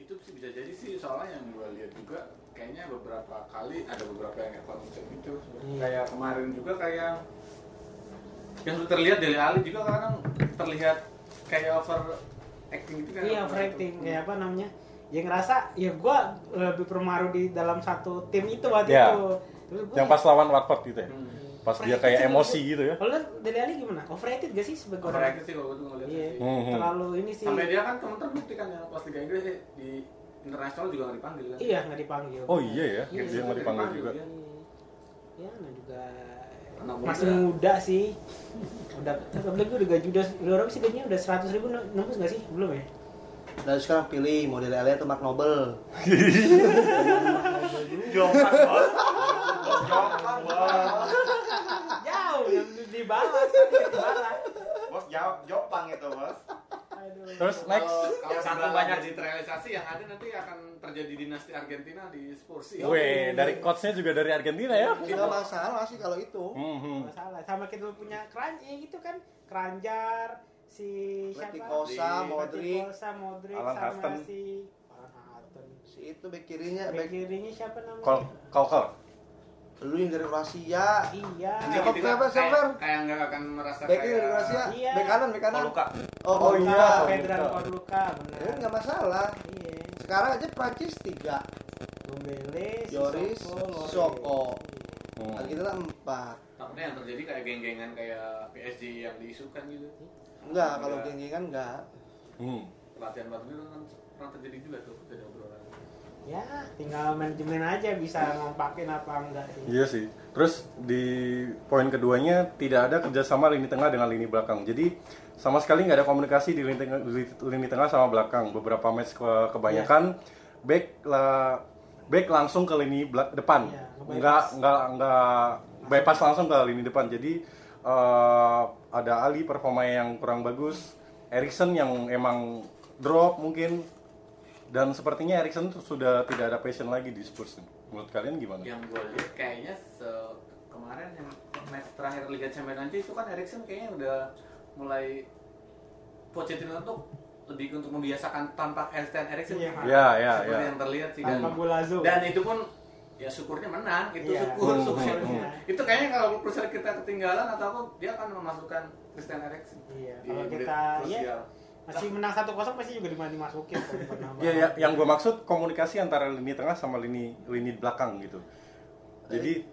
Itu sih bisa jadi sih, soalnya yang gue lihat juga kayaknya beberapa kali ada beberapa yang konsisten gitu. Kayak kemarin juga kayak yang sudah terlihat Dele Alli juga kadang terlihat kayak over acting itu kan. Iya, overacting kayak apa namanya? Ya ngerasa ya gue lebih bermaru di dalam satu tim itu waktu itu. Yang pas lawan Watford gitu ya. Pas dia kayak emosi gitu ya. Kalau Dele Alli gimana? Overrated gak sih sebagai orang? Overrated sih kalau gue ngeliat. Iya. Terlalu ini sih. Sampai dia kan terbukti kan yang pas Liga Inggris di internasional juga nggak dipanggil kan? Iya, nggak dipanggil. Oh iya ya, dia nggak dipanggil juga. Iya, nah juga masih muda sih. Udah gaji orang sih gajinya udah 100.000 nembus nggak sih? Belum ya? Nah sekarang pilih mau Dele Alli atau Mark Noble. Jompang bos. Jauh yang di bawah. Bos jauh jompang itu bos. Terus next yang satu banyak digitalisasi yang ada nanti akan terjadi dinasti Argentina di Spurs. Dari coachnya juga dari Argentina ya? Tidak masalah sih kalau itu. Masalah sama kita punya keranjang gitu kan, keranjar si Vertonghen, Modric sama si Alan Hutton. Si itu bek kirinya siapa namanya? Kol. Lu yang dari Rusia. Iya. Kayak enggak akan merasa kayak dari Rusia. Iya. Bek kanan. Oh iya, Pedro Luka benar. Ya enggak masalah. Iya. Sekarang aja Prancis 3. Ndombele, Lloris, Sissoko. Alhamdulillah 4. Takutnya yang terjadi kayak geng-gengan kayak PSG yang diisukan gitu. Enggak, kalau geng-gengan enggak. Pelatihan baru itu kan pernah terjadi juga tuh, ada obrolan. Ya, tinggal manajemen aja bisa ngompakin apa enggak sih. Iya sih. Terus di poin keduanya tidak ada kerjasama lini tengah dengan lini belakang. Jadi sama sekali nggak ada komunikasi di lini tengah sama belakang. Beberapa match kebanyakan back langsung ke lini depan. Ya, nggak bypass langsung ke lini depan. Jadi ada Ali performanya yang kurang bagus, Eriksen yang emang drop mungkin. Dan sepertinya Eriksen tuh sudah tidak ada passion lagi di Spurs. Menurut kalian gimana? Yang gue lihat kayaknya kemarin yang match terakhir Liga Champions nanti itu kan Eriksen kayaknya udah mulai Pochettino tuh lebih untuk membiasakan tanpa Eriksen. Iya. Seperti yang terlihat sih. Dan itu pun ya syukurnya menang itu yeah. syukurnya itu kayaknya kalau Crystal kita ketinggalan atau apa dia akan memasukkan Christian Eriksen yeah. Kalau kita iya masih menang 1-0 pasti juga dimasukin iya ya, yang gue maksud komunikasi antara lini tengah sama lini belakang gitu jadi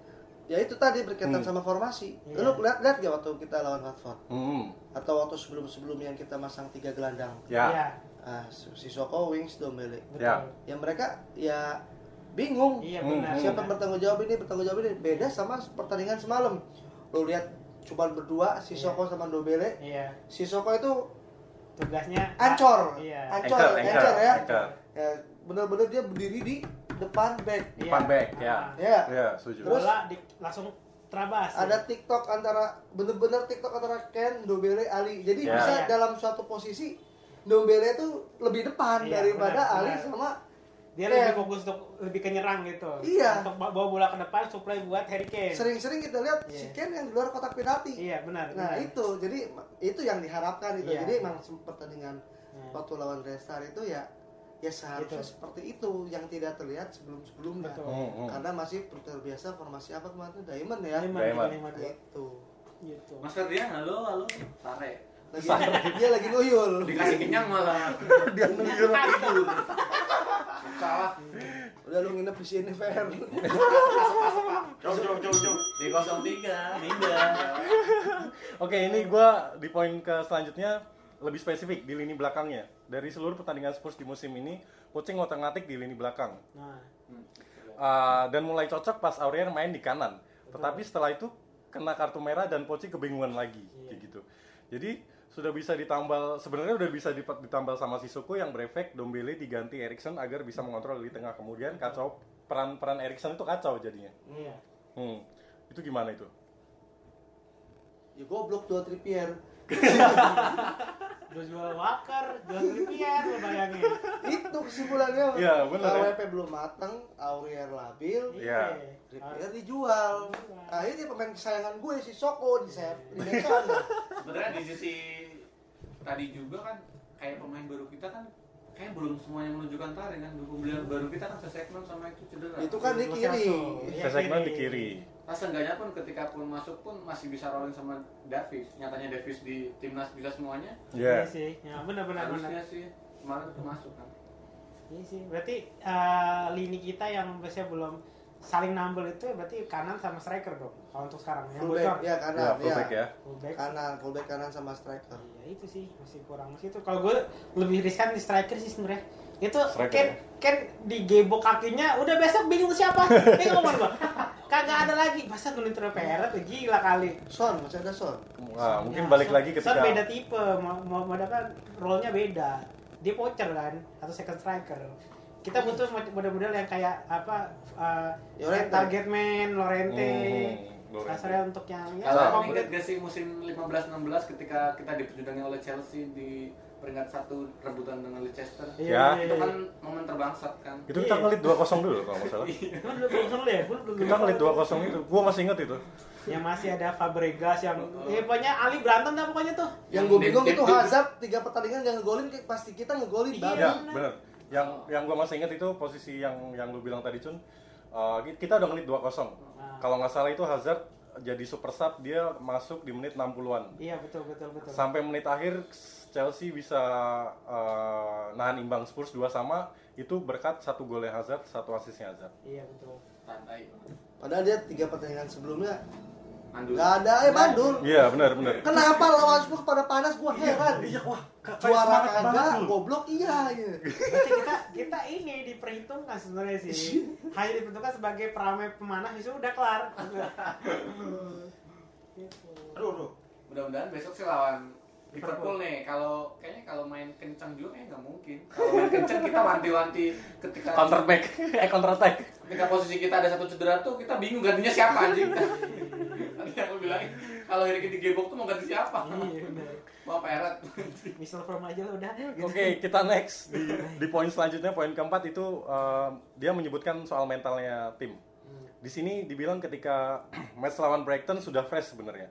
ya itu tadi berkaitan sama formasi yeah. Lu lihat gak waktu kita lawan Watford atau waktu sebelum-sebelumnya kita masang 3 gelandang yeah. Yeah. Sissoko, Wings, Ndombele yeah. Yang mereka ya bingung iya, benar, siapa benar. bertanggung jawab ini beda sama pertandingan semalam lo lihat cuma berdua Sissoko iya. sama Ndombele iya. Sissoko itu tugasnya ancor iya. ancor. Ya benar-benar dia berdiri di depan back ya setuju terus langsung terabas ada ya. TikTok antara Ken, Ndombele, Ali jadi yeah. bisa yeah. dalam suatu posisi Ndombele itu lebih depan yeah, daripada benar, Ali benar. Sama dia lebih fokus untuk lebih kenyerang gitu iya. Untuk bawa bola ke depan supply buat Harry Kane sering-sering kita lihat yeah. si Kane yang di luar kotak penalti iya benar nah benar. Itu jadi itu yang diharapkan itu yeah. Jadi memang pertandingan yeah. waktu lawan Red Star itu ya seharusnya gitu. Seperti itu yang tidak terlihat sebelum-sebelumnya karena masih terbiasa formasi apa kemarin Diamond gitu Mas Ferdian halo Sare dia lagi nuyul dikasih kenyang malah dia nuyul salah udah lu nginep di sini fair jom di 03 pindah oke ini gue di poin ke selanjutnya lebih spesifik di lini belakangnya dari seluruh pertandingan Spurs di musim ini Pochettino ngotak-ngatik di lini belakang dan mulai cocok pas Aurier main di kanan tetapi setelah itu kena kartu merah dan Pochettino kebingungan lagi kayak gitu jadi sudah bisa ditambal, sebenarnya udah bisa ditambal sama Sissoko yang berefek Ndombele diganti Eriksen agar bisa mengontrol di tengah kemudian kacau peran Eriksen itu kacau jadinya. Iya. Itu gimana itu? Ya goblok 2 Trippier. Jual Wakar, jual Trippier lo bayangin. Itu kesimpulannya. Iya, benar. KWP belum matang, Aurier labil. Iya. Trippier dijual. Nah, ini pemain kesayangan gue Sissoko di sayap kiri kanan. Sebenarnya di sisi tadi juga kan kayak pemain baru kita kan kayak belum semuanya menunjukkan taring kan pembelian baru kita kan Sessegnon sama itu cedera. Itu kan di kiri. Sessegnon di kiri. Nah seenggaknya pun ketika pun masuk pun masih bisa rolling sama Davies. Nyatanya Davies di timnas bisa semuanya. Iya sih. Ya benar-benar. Harusnya sih kemarin termasuk kan. Iya sih. Berarti lini kita yang biasanya belum saling nambel itu berarti kanan sama striker dong. Kalau untuk sekarang yang bocor. Iya kanan. Fullback ya. Fullback kanan sama striker. Iya itu sih masih kurang sih itu. Kalau gue lebih riskan di striker sih sebenarnya. Itu Ken digebok kakinya udah besok bingung siapa. Ini ngomong gua. Kagak ada lagi. Masa nulis terperet gila kali. Son masih ada Son. Nah, mungkin balik lagi ketika Son beda tipe. Modal kan role-nya beda. Dia poacher kan atau second striker. Kita butuh model-model yang kayak apa target man, Lorente kasarnya untuk yang kalau ingat gak sih musim 15-16 ketika kita diperjudangi oleh Chelsea di peringkat 1 rebutan dengan Leicester itu kan momen terbangsat kan itu kita ngelit 2-0 dulu kalau gak salah kita ngelit 2-0 itu, gua masih inget itu yang masih ada Fabregas yang pokoknya Ali berantem dah pokoknya tuh yang gua bingung itu Hazard 3 pertandingan gak ngegolin pasti kita ngegolin banget bener yang gue masih ingat itu posisi yang lu bilang tadi Cun kita udah ngelit 2-0 kalau nggak salah itu Hazard jadi super sub dia masuk di menit 60-an iya betul sampai menit akhir Chelsea bisa nahan imbang Spurs 2-2 itu berkat 1 golnya Hazard 1 asisnya Hazard iya betul pandai padahal dia 3 pertandingan sebelumnya mandul. Gak ada mandul. Iya benar. Kenapa lawan Spurs pada panas gua heran. Iya wah, juara kagak, goblok iya. Berarti kita ini diperhitungkan sebenarnya sih. Hanya diperhitungkan sebagai peramai pemanah itu udah kelar. Aduh. Mudah-mudahan besok sih lawan Liverpool nih, kalau main kencang juga nggak mungkin. Kalau main kencang kita wanti-wanti ketika counter attack. Ketika posisi kita ada satu cedera tuh kita bingung gantinya siapa anjing. Tadi aku bilangin kalau Eriksen digebok tuh mau ganti siapa? Iya benar. Mau peret. Misal form aja udah. Oke, kita next di poin selanjutnya poin keempat itu dia menyebutkan soal mentalnya tim. Di sini dibilang ketika match lawan Brighton sudah fresh sebenarnya.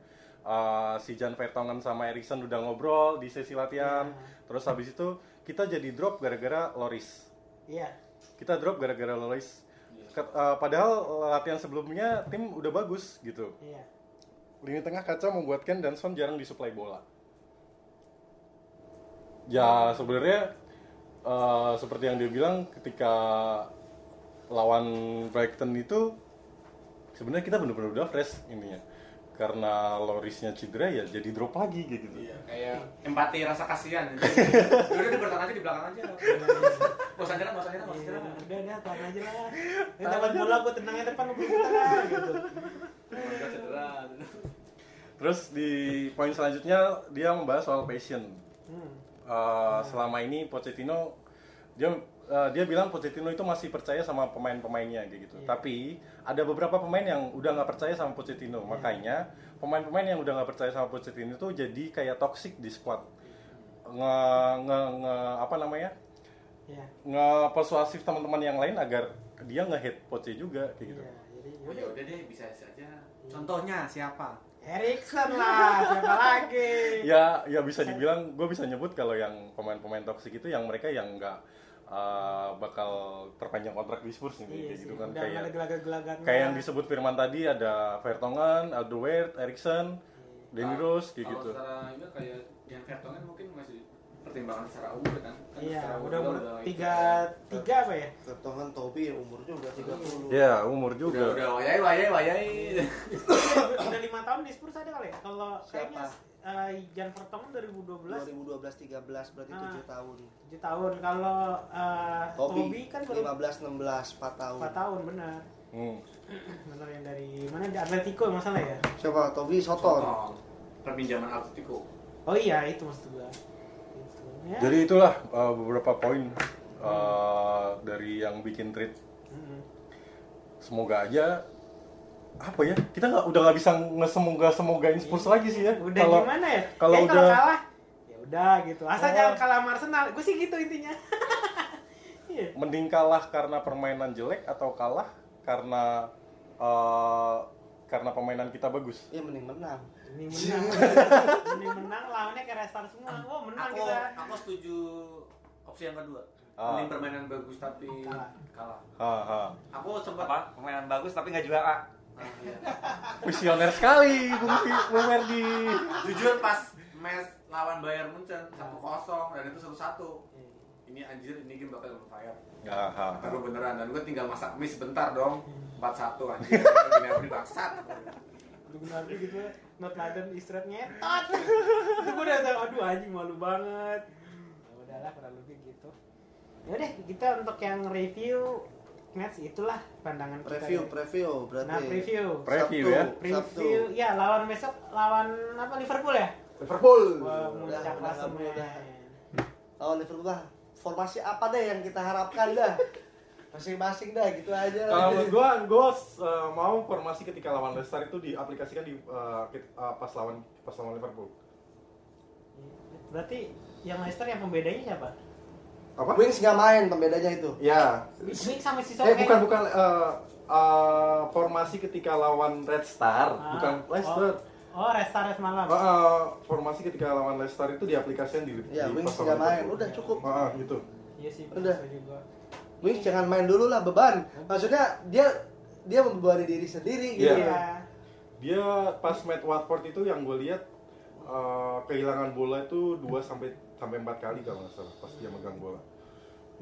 Si Jan Vertonghen sama Eriksen udah ngobrol di sesi latihan terus habis itu kita jadi drop gara-gara Lloris kita drop gara-gara Lloris Padahal latihan sebelumnya tim udah bagus gitu. Iya. Lini tengah kacau membuat Ken dan Son jarang disuplai bola. Ya sebenarnya seperti yang dia bilang ketika lawan Brighton itu sebenarnya kita benar-benar udah fresh ininya. Karena Llorisnya cedera ya jadi drop lagi gitu. Iya, kayak empati rasa kasihan. Udah di bertahan aja di belakang aja. Bosan jalan. Udah tahan aja lah. Ini dapat bola gua tenangnya depan lu bergerak gitu. Cedera. Terus di poin selanjutnya dia membahas soal passion. Selama ini Pochettino dia bilang Pochettino itu masih percaya sama pemain-pemainnya gitu. Yeah. Tapi ada beberapa pemain yang udah enggak percaya sama Pochettino. Yeah. Makanya pemain-pemain yang udah enggak percaya sama Pochettino itu jadi kayak toksik di squad. Ngepersuasif teman-teman yang lain agar dia nge-hate Poche juga kayak gitu. Yeah, jadi udah deh bisa saja. Contohnya siapa? Eriksen lah, siapa lagi? Ya bisa dibilang gue bisa nyebut kalau yang pemain-pemain toksik itu yang mereka yang enggak bakal perpanjang kontrak di Spurs nih, gitu kan. Kayak yang disebut Firman tadi ada Vertonghen, Alderweireld, Eriksen, Danny Rose kayak gitu. Secara ini kayak yang Vertonghen mungkin masih pertimbangan secara umur kan. Iya, udah umur 33 apa ya? Vertonghen, Toby ya umurnya udah 30. Iya, umur juga. Udah wayai. Udah 5 tahun di Spurs ada kali ya? Kalau kayaknya Jan Vertonghen 2012-13 berarti 7 tahun. Kalau Toby kan 15-16 4 tahun benar. Benar yang dari mana? Di Atletico masalah ya? Siapa? Toby Soton. Perpinjaman Atletico. Oh iya, itu maksud gua. Ya. Jadi itulah beberapa poin dari yang bikin treat. Semoga aja apa ya? Kita udah nggak bisa semogain Spurs lagi sih ya. Udah kalo, gimana ya? Kalau udah kalah, ya udah gitu. Asal jangan kalah sama Arsenal. Gue sih gitu intinya. Yeah. Mending kalah karena permainan jelek atau kalah karena pemainan kita bagus. Iya mending menang. Mending menang lawannya kayak Red Star semua. Oh, menang kita. Aku setuju opsi yang kedua. Mending permainan bagus tapi kalah. Aku sempat permainan bagus tapi enggak juara. Visioner sekali Bung Merdi. Jujur pas match lawan Bayern Munich 1-0 dan itu 1-1. Ini anjir, ini game bakal fire. Terus beneran, dan gue tinggal masak mie sebentar dong. 4-1 anjir, gini-gini bangsat. Bener-bener gitu, not laden istirahat ngetot. Itu gue udah, aduh anjing malu banget. Ya udahlah, kurang lebih gitu. Yaudah, kita untuk yang review match itulah pandangan kita. Preview berarti. Nah, preview Sabtu, ya. Preview, ya lawan besok, lawan apa, Liverpool ya? Liverpool. Wah, muncak langsung ya. Lawan Liverpool lah. Formasi apa deh yang kita harapkan dah masing-masing dah gitu aja. Kalau gue mau formasi ketika lawan Leicester itu diaplikasikan di pas lawan Liverpool. Berarti yang Leicester yang pembedanya siapa? Apa? Wings nggak main, pembedanya itu. Ya. Wings sama Sissoko. Bukan formasi ketika lawan Red Star, bukan Leicester. Oh, Restart semalam. Formasi ketika lawan Leicester itu diaplikasikan di Wings enggak main. Udah cukup. Gitu. Iya sih. Udah. Wings jangan main dulu lah beban. Maksudnya dia membebani diri sendiri gitu. Yeah. Dia pas match Watford itu yang gue lihat kehilangan bola itu 2 sampai 4 kali kalau enggak salah pas dia megang bola.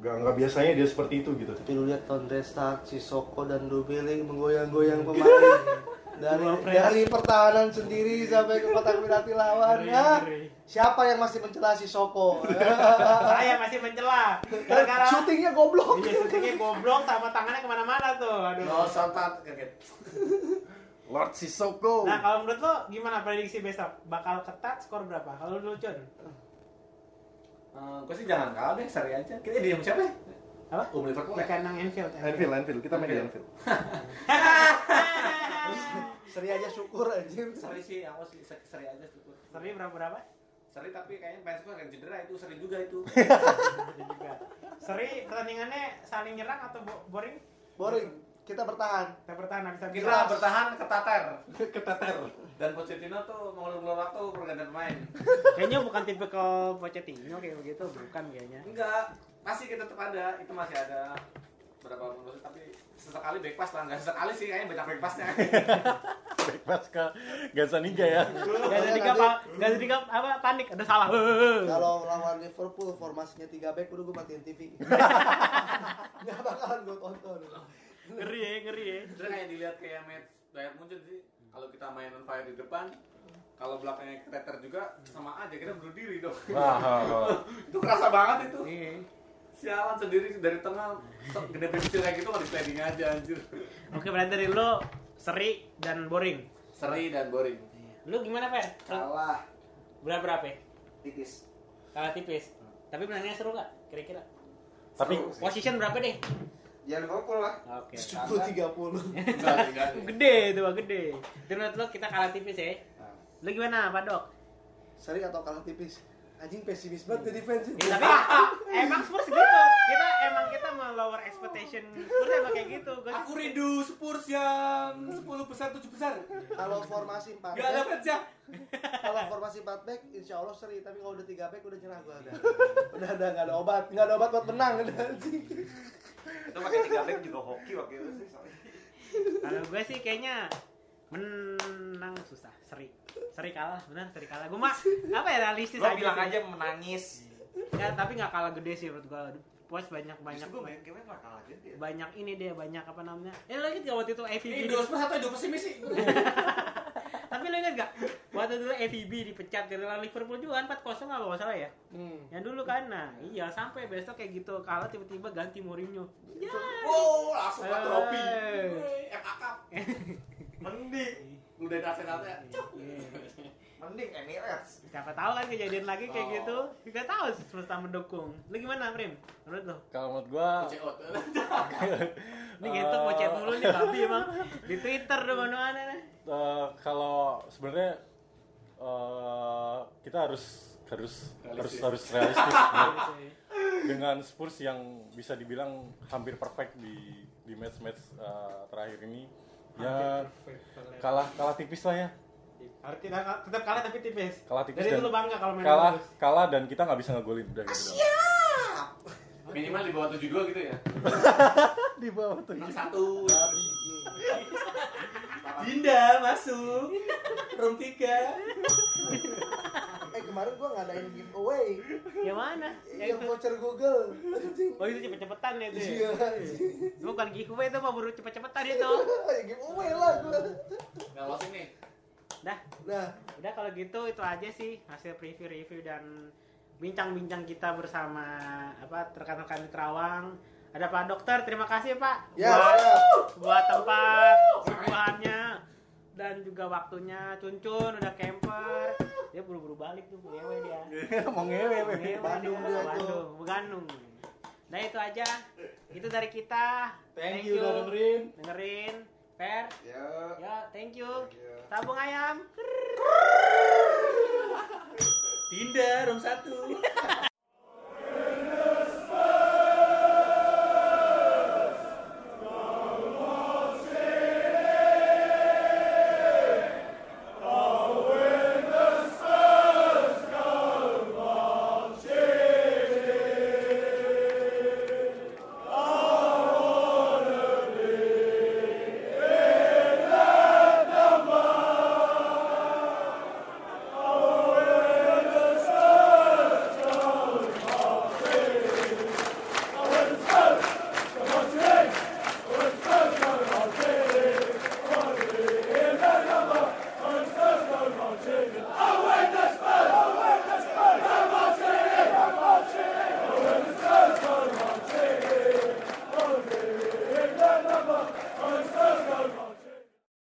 Enggak biasanya dia seperti itu gitu. Tapi lu lihat Restart, Sissoko dan Ndombele menggoyang-goyang pemain. Dari pertahanan sendiri sampai ke kotak penalti lawan. Siapa yang masih mencela Sissoko? Saya masih mencela. Gara-gara syutingnya goblok. Iya, syutingnya goblok sama tangannya kemana-mana tuh. Aduh. Lo santat kaget. Lord Sissoko. Nah, kalau menurut lo gimana prediksi besok? Bakal ketat skor berapa? Kalau lu Con? Gue sih jangan kalah deh, seri aja. Kita diam siapa ya? Apa? Liverpool. Kandang Anfield. Kita main di Anfield. Seri aja syukur anjir. Seri sih, aku seri aja syukur. Seri berapa? Seri tapi kayaknya fans gue akan cedera itu, seri juga itu. Seri pertandingannya saling nyerang atau boring? Boring. Kita bertahan. Kita bertahan ketater. Dan Pochettino tuh mengulur-ulur waktu pergantian main. Kayaknya bukan tipe ke Pochettino kayak begitu, bukan kayaknya. Enggak. Masih kita tetap ada, itu masih ada. berapa puluh, tapi sesekali backpass lah, nggak sesekali sih, kayaknya banyak backpassnya. Backpass ke Gazzaniga ya. Gazzaniga apa panik, ada salah. Kalau lawan Liverpool formasinya 3 back, udah gue matiin TV. Nggak bakalan gue tonton. Ngeri ya. Terus kayak dilihat kayak match Bayern Munich sih, kalau kita main on fire di depan, kalau belakangnya keteter juga sama aja, kita bunuh diri dong. Itu kerasa banget itu. Sialan sendiri dari tengah, gede kecil kayak gitu mah di trading aja anjir. Oke, berarti dari lu seri dan boring. Lu gimana, Pak? Kalah. Bulan berapa? Tipis. Kalah tipis. Tapi menangnya seru enggak kira-kira? Tapi position berapa deh? Jangan ngokol lah. Oke. 10-30. Gede itu, Pak, gede. Menurut lu kita kalah tipis ya? Lu gimana, Pak Dok? Seri atau kalah tipis? Anjing pesimis banget jadi fans. Ya, tapi emang Spurs gitu. Kita mau lower expectation. Spurs emang kayak gitu. Aku rindu Spurs yang 10 besar 7 besar. Kalau formasi 4 back. Enggak ada fans ya. Kalau formasi 4 back insyaallah seri, tapi kalau udah 3 back udah nyerah gua ada. Udah enggak ada obat. Enggak ada obat buat menang anjing. Itu pakai 3 back juga hoki waktu itu sih. Kalau gue sih kayaknya menang susah, seri kalah. Gue mah apa ya, realistis aja. Lo bilang aja menangis. Ya tapi nggak kalah gede sih menurut gue. Post banyak. Banyak ini dia, banyak apa namanya? Lo inget gak waktu itu FVB? Ini 2-1 pesimis sih. Tapi lo inget gak waktu itu FVB dipecat dari Liverpool juga kan 4-0 kalau nggak salah ya? Yang dulu kan, nah iya sampai besok kayak gitu kalah tiba-tiba ganti Mourinho. Ya. Wow, langsung ke trofi. FA Cup. Mending udah nasionalnya, mending Emirates. Siapa tahu kan kejadian lagi kayak gitu. Gak tahu semesta mendukung. Lu gimana, Prim? Menurut lo? Kalau menurut gua. Ini gitu mau chat mulu nih babi emang di Twitter deh mana-mana. Kalau sebenarnya kita harus realistis dengan Spurs yang bisa dibilang hampir perfect di match-match terakhir ini. Ya, kalah tipis lah ya. Kita tetap kalah tapi tipis. Jadi itu lu bangga kalau main kalah dan kita nggak bisa ngegolin udah gitu. Siap. Minimal di bawah 7-2 gitu ya. Di bawah 7-1. Dinda masuk. Room 3. Kemarin gua ngadain giveaway. Yang mana? Yang voucher Google. Oh itu cepet-cepetan ya itu. Iya. Lu kan giveaway itu mah baru cepet-cepetan itu. Ya giveaway lah gua. Nah, losing nih. Dah. Udah kalau gitu itu aja sih hasil preview-review dan bincang-bincang kita bersama rekan-rekan di Karawang. Ada Pak Dokter, terima kasih Pak. Ya. Buat tempat kebutuhannya dan juga waktunya. Cuncun udah camper. Dia buru-buru balik tuh, ngewe dia. Mau ngewe. Bandung. Begandung. Nah itu aja. Itu dari kita. Thank you. Udah dengerin. Per. Yo, thank you. Tabung ayam. Tinda, room 1.